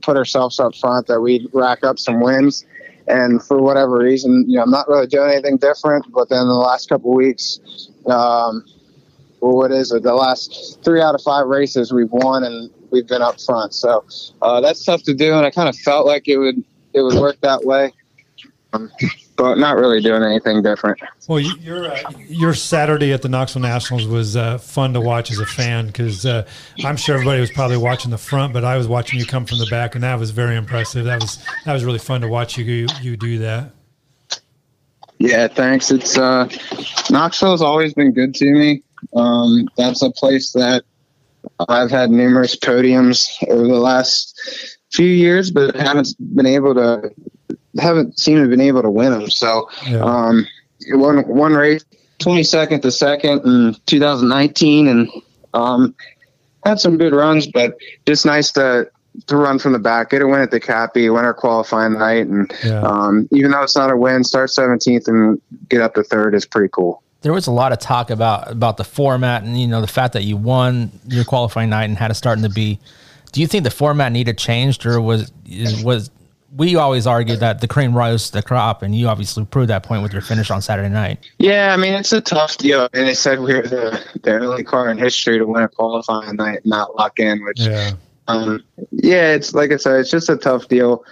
put ourselves up front, that we'd rack up some wins. And for whatever reason, you know, I'm not really doing anything different. But then in the last couple of weeks, the last 3 out of 5 races we've won and we've been up front. So that's tough to do. And I kind of felt like it would work that way. But not really doing anything different. Well, your Saturday at the Knoxville Nationals was fun to watch as a fan, because I'm sure everybody was probably watching the front, but I was watching you come from the back, and that was very impressive. That was really fun to watch you do that. Yeah, thanks. It's Knoxville's always been good to me. That's a place that I've had numerous podiums over the last few years, but haven't seemed to have been able to win them. So yeah. One race, 22nd to 2nd in 2019, and had some good runs, but just nice to run from the back, get a win at the Cappy, win our qualifying night, and yeah. Even though it's not a win, start 17th and get up to 3rd is pretty cool. There was a lot of talk about the format, and you know, the fact that you won your qualifying night and had a start in the B. Do you think the format needed changed, or was we always argue that the cream rises to the crop, and you obviously proved that point with your finish on Saturday night. Yeah, I mean, it's a tough deal. And they said we were the only car in history to win a qualifying night and not lock in, which, yeah, it's like I said, it's just a tough deal.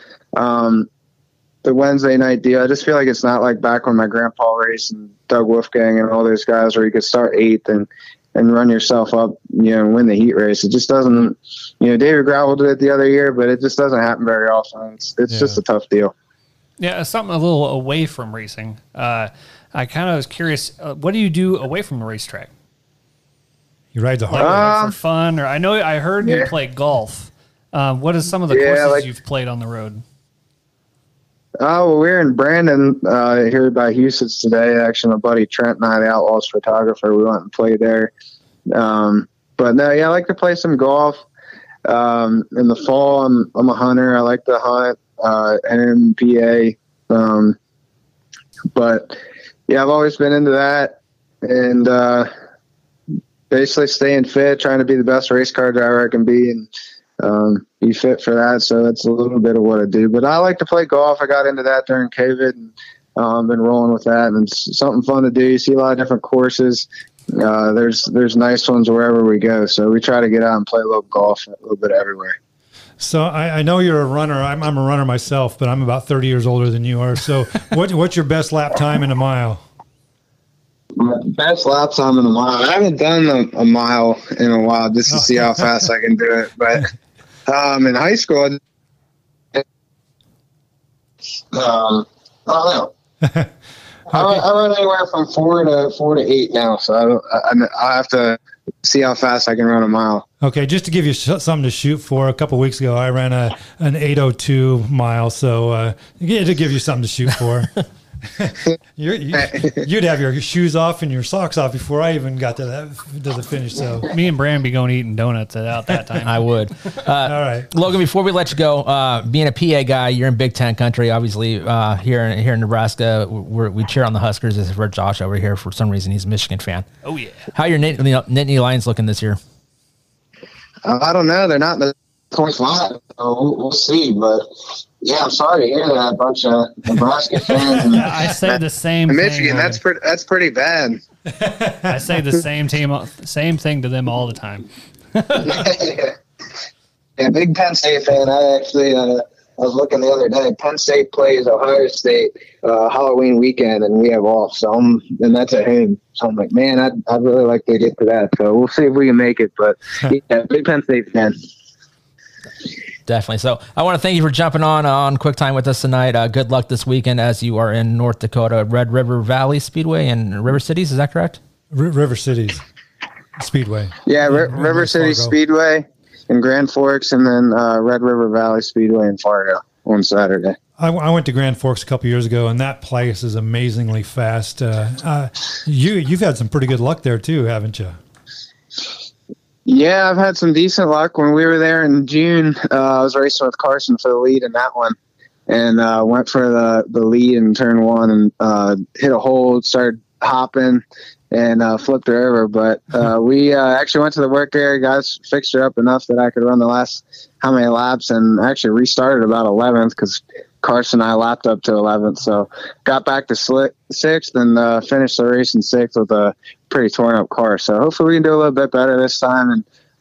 The Wednesday night deal, I just feel like it's not like back when my grandpa raced and Doug Wolfgang and all those guys where you could start 8th and run yourself up, you know, and win the heat race. It just doesn't, you know, David Gravel did it the other year, but it just doesn't happen very often. It's just a tough deal. Yeah, something a little away from racing. I kind of was curious, what do you do away from the racetrack? You ride the hard for fun, or I know I heard you play golf. What are some of the courses you've played on the road? Well, we're in Brandon here by Houston's today. Actually, my buddy Trent and I, the Outlaws photographer, we went and played there. But no, yeah, I like to play some golf. In the fall, I'm a hunter. I like to hunt, NMPA. But yeah, I've always been into that, and basically staying fit, trying to be the best race car driver I can be, and be fit for that. So that's a little bit of what I do, but I like to play golf. I got into that during COVID, and been rolling with that, and it's something fun to do. You see a lot of different courses. There's nice ones wherever we go. So we try to get out and play a little golf a little bit everywhere. So I know you're a runner. I'm a runner myself, but I'm about 30 years older than you are. So what's your best lap time in a mile? My best lap time in a mile. I haven't done a mile in a while just to see how fast I can do it. But in high school, I don't know. I run anywhere from 4 to 8 now, so I have to see how fast I can run a mile. Okay, just to give you something to shoot for, a couple of weeks ago I ran an 8:02 mile, so to give you something to shoot for. You'd have your shoes off and your socks off before I even got to the finish. So me and Brand be going eating donuts out that time. I would. All right, Logan. Before we let you go, being a PA guy, you're in Big Ten country, obviously. Here in Nebraska, we cheer on the Huskers. This is where Josh over here, for some reason, he's a Michigan fan. Oh yeah. How are your Nittany Lions looking this year? I don't know. They're not in the points line, so we'll see, but. Yeah, I'm sorry to hear that. A bunch of Nebraska fans. And I say the same thing. Michigan, that's pretty bad. I say the same thing to them all the time. Yeah, big Penn State fan. I actually was looking the other day. Penn State plays Ohio State Halloween weekend, and we have off. So and that's at home. So I'm like, man, I'd really like to get to that. So we'll see if we can make it. But yeah, big Penn State fan. Definitely. So I want to thank you for jumping on Quick Time with us tonight. Good luck this weekend as you are in North Dakota, Red River Valley Speedway and River Cities. Is that correct? River Cities Speedway. Yeah, River Cities Speedway and Grand Forks, and then Red River Valley Speedway in Fargo on Saturday. I went to Grand Forks a couple years ago, and that place is amazingly fast. You've had some pretty good luck there too, haven't you? Yeah, I've had some decent luck. When we were there in June, I was racing with Carson for the lead in that one, and went for the lead in turn one, and hit a hole, started hopping, and flipped her over. But we actually went to the work area, guys fixed her up enough that I could run the last how many laps, and actually restarted about 11th because Carson and I lapped up to 11th. So got back to 6th and finished the race in 6th with a pretty torn up car. So hopefully we can do a little bit better this time.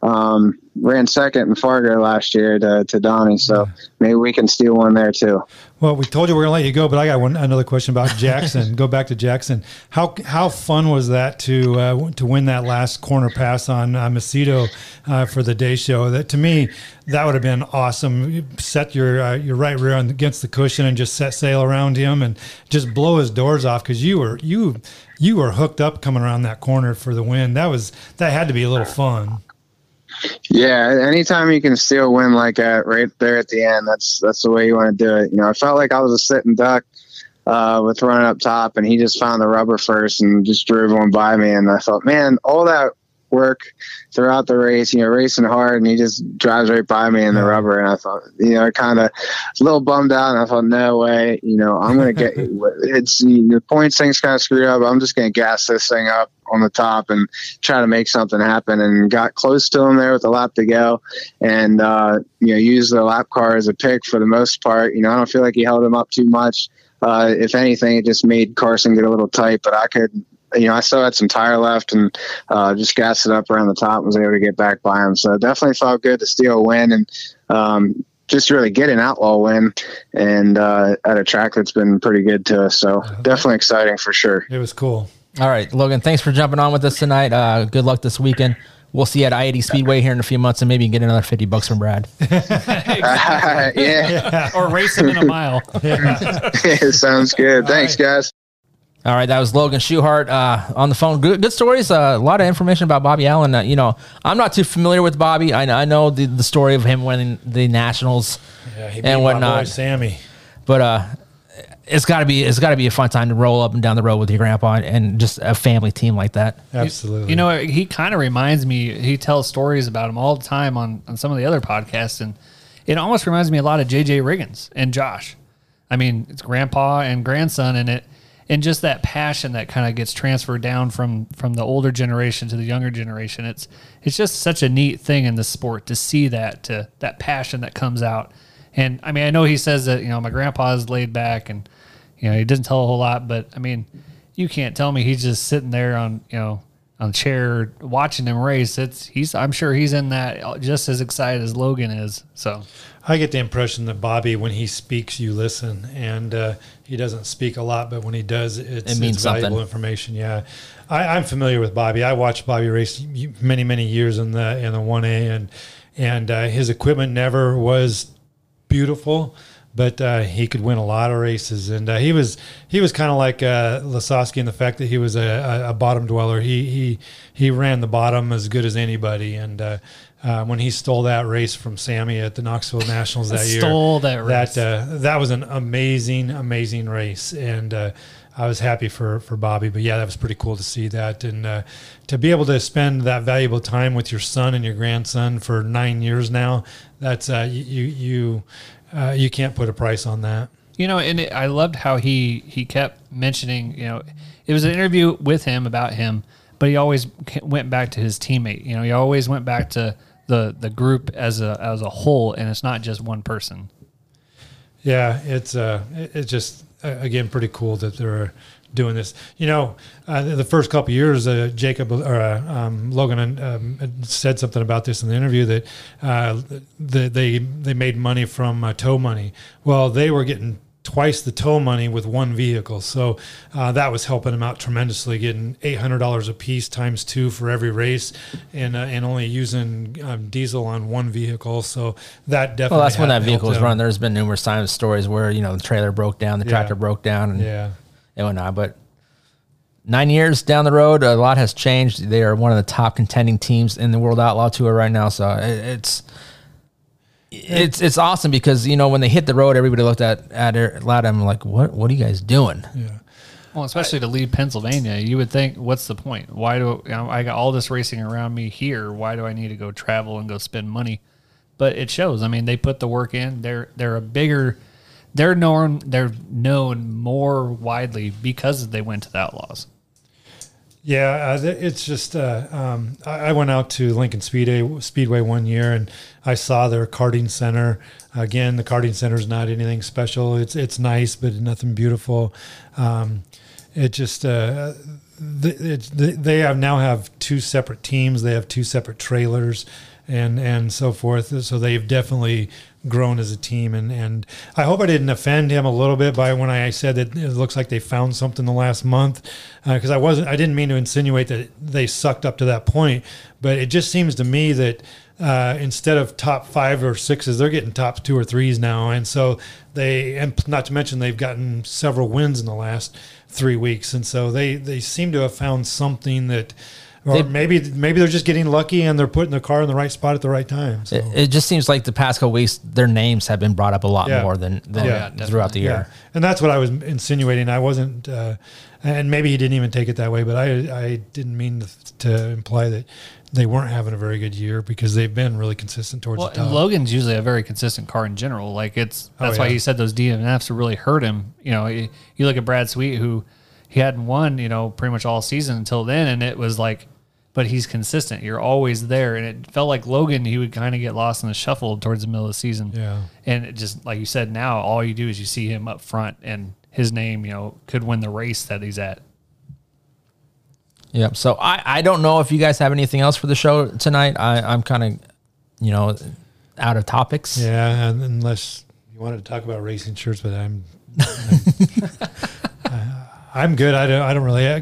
And ran second in Fargo last year to Donnie, so maybe we can steal one there too. Well, we told you we're gonna let you go, but I got another question about Jackson. Go back to Jackson. How fun was that to win that last corner pass on Macedo for the day show? That to me, that would have been awesome. You set your right rear against the cushion and just set sail around him and just blow his doors off, because you were hooked up coming around that corner for the win. That had to be a little fun. Yeah, anytime you can steal win like that right there at the end, that's the way you want to do it. You know, I felt like I was a sitting duck with running up top, and he just found the rubber first and just drove one by me. And I thought, man, all that work throughout the race, you know, racing hard, and he just drives right by me in the rubber. And I thought, you know, kind of a little bummed out. And I thought, no way, you know, I'm going to get it's, you know, the points thing's kind of screwed up. I'm just going to gas this thing up on the top and try to make something happen, and got close to him there with a lap to go, and you know, used the lap car as a pick for the most part. You know, I don't feel like he held him up too much. If anything, it just made Carson get a little tight, but I could, you know, I still had some tire left, and just gassed it up around the top and was able to get back by him. So definitely felt good to steal a win, and just really get an outlaw win, and at a track that's been pretty good to us. So definitely exciting for sure. It was cool. All right, Logan, thanks for jumping on with us tonight. Good luck this weekend. We'll see you at I-80 Speedway here in a few months, and maybe you can get another $50 from Brad. Yeah. Or race him in a mile. It sounds good. Thanks, guys. All right, that was Logan Schuchart on the phone. Good stories, a lot of information about Bobby Allen. You know, I'm not too familiar with Bobby. I know the story of him winning the Nationals and whatnot. My boy Sammy. But it's got to be a fun time to roll up and down the road with your grandpa and just a family team like that. Absolutely. You know, he kind of reminds me. He tells stories about him all the time on some of the other podcasts, and it almost reminds me a lot of J.J. Riggins and Josh. I mean, it's grandpa and grandson in it. And just that passion that kind of gets transferred down from the older generation to the younger generation. It's just such a neat thing in the sport to see that passion that comes out. And I mean, I know he says that, you know, my grandpa is laid back, and you know, he doesn't tell a whole lot, but I mean, you can't tell me he's just sitting there on, you know, on a chair watching him race. I'm sure he's in that just as excited as Logan is. So I get the impression that Bobby, when he speaks, you listen, and he doesn't speak a lot, but when he does, it means valuable information. Yeah, I'm familiar with Bobby. I watched Bobby race many, many years in the 1A, and his equipment never was beautiful, but he could win a lot of races, and he was kind of like Lasowski in the fact that he was a bottom dweller. He ran the bottom as good as anybody, and when he stole that race from Sammy at the Knoxville Nationals that year, that was an amazing race, and I was happy for Bobby. But yeah, that was pretty cool to see that, and to be able to spend that valuable time with your son and your grandson for 9 years now. That's you can't put a price on that. You know, and I loved how he kept mentioning, you know, it was an interview with him about him, but he always went back to his teammate. You know, he always went back to the group as a whole, and it's not just one person. Yeah, it's just, again, pretty cool that they're doing this. You know, the first couple of years, Logan said something about this in the interview, that they made money from tow money. Well, they were getting twice the tow money with one vehicle, so that was helping them out tremendously, getting $800 a piece times two for every race, and only using diesel on one vehicle. So that definitely, well, that's when that vehicle was run. There's been numerous times stories where, you know, the trailer broke down, the tractor broke down, and whatnot. But 9 years down the road, a lot has changed. They are one of the top contending teams in the World Outlaw Tour right now, so it's awesome, because, you know, when they hit the road, everybody looked at them like, what are you guys doing? Yeah. Well, especially to leave Pennsylvania, you would think, what's the point? Why do I got all this racing around me here? Why do I need to go travel and go spend money? But it shows. I mean, they put the work in. They're a bigger. They're known more widely because they went to the Outlaws. Yeah, it's just I went out to Lincoln Speedway one year, and I saw their karting center. Again, the karting center is not anything special. It's nice, but nothing beautiful. It just they now have two separate teams. They have two separate trailers, and so forth. So they've definitely grown as a team, and I hope I didn't offend him a little bit by when I said that it looks like they found something the last month, because I didn't mean to insinuate that they sucked up to that point, but it just seems to me that instead of top 5 or 6s, they're getting top 2 or 3s now, and so they, and not to mention they've gotten several wins in the last 3 weeks, and so they seem to have found something that. Or maybe they're just getting lucky and they're putting their car in the right spot at the right time. So. It just seems like the past couple weeks, their names have been brought up a lot more than throughout the year. Yeah. And that's what I was insinuating. I wasn't, and maybe he didn't even take it that way, but I didn't mean to imply that they weren't having a very good year, because they've been really consistent towards the top. And Logan's usually a very consistent car in general. Like that's why he said those DNFs really hurt him. You know, you look at Brad Sweet, who he hadn't won, pretty much all season until then, and it was like, but he's consistent. You're always there. And it felt like Logan, he would kind of get lost in the shuffle towards the middle of the season. Yeah. And it just, like you said, now all you do is you see him up front, and his name, could win the race that he's at. Yeah. So I don't know if you guys have anything else for the show tonight. I'm kind of, out of topics. Yeah, unless you wanted to talk about racing shirts, but I'm good. I don't really. I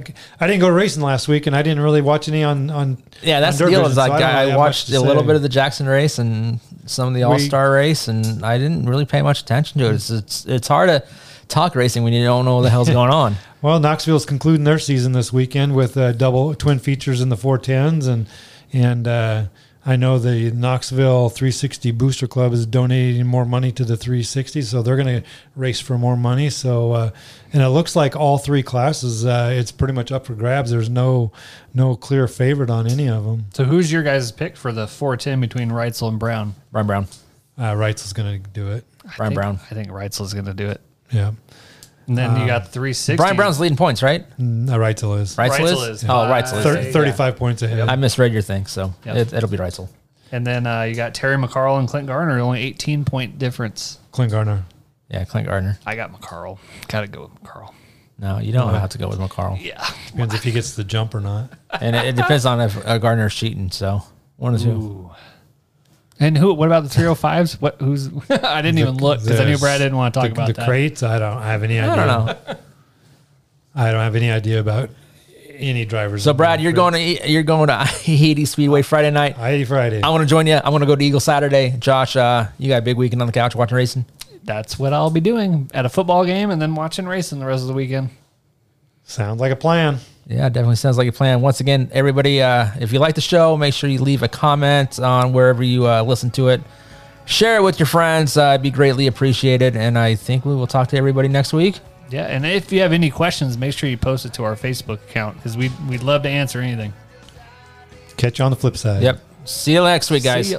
didn't go racing last week, and I didn't really watch any on. Yeah, that's the deal. Is like I watched a little bit of the Jackson race and some of the All-Star race, and I didn't really pay much attention to it. It's hard to talk racing when you don't know what the hell's going on. Well, Knoxville's concluding their season this weekend with double twin features in the 410s, and I know the Knoxville 360 Booster Club is donating more money to the 360, so they're going to race for more money. So, and it looks like all three classes, it's pretty much up for grabs. There's no clear favorite on any of them. So, who's your guys' pick for the 410 between Reitzel and Brown? Brian Brown. Reitzel's going to do it. I think Reitzel's going to do it. Yeah. And then you got 360. Brian Brown's leading points, right? No, Reitzel is. Reitzel is? Yeah. Oh, Reitzel is. 35 points ahead. Yep. I misread your thing, so it'll be Reitzel. And then you got Terry McCarl and Clint Garner, only 18-point difference. Clint Garner. Yeah, Clint Garner. I got McCarl. Got to go with McCarl. No, you don't have to go with McCarl. Yeah. Depends if he gets the jump or not. And it depends on if Garner's cheating, so one or two. Ooh. And what about the 305s? I didn't even look because I knew Brad didn't want to talk about that. The crates, I don't have any idea. I don't know. I don't have any idea about any drivers. So Brad, you're going to I-80 Speedway Friday night. I-80 Friday. I want to join you. I want to go to Eagle Saturday. Josh, you got a big weekend on the couch watching racing? That's what I'll be doing, at a football game and then watching racing the rest of the weekend. Sounds like a plan. Yeah, it definitely sounds like a plan. Once again, everybody, if you like the show, make sure you leave a comment on wherever you listen to it. Share it with your friends. It'd be greatly appreciated. And I think we will talk to everybody next week. Yeah, and if you have any questions, make sure you post it to our Facebook account, because we'd love to answer anything. Catch you on the flip side. Yep. See you next week, guys.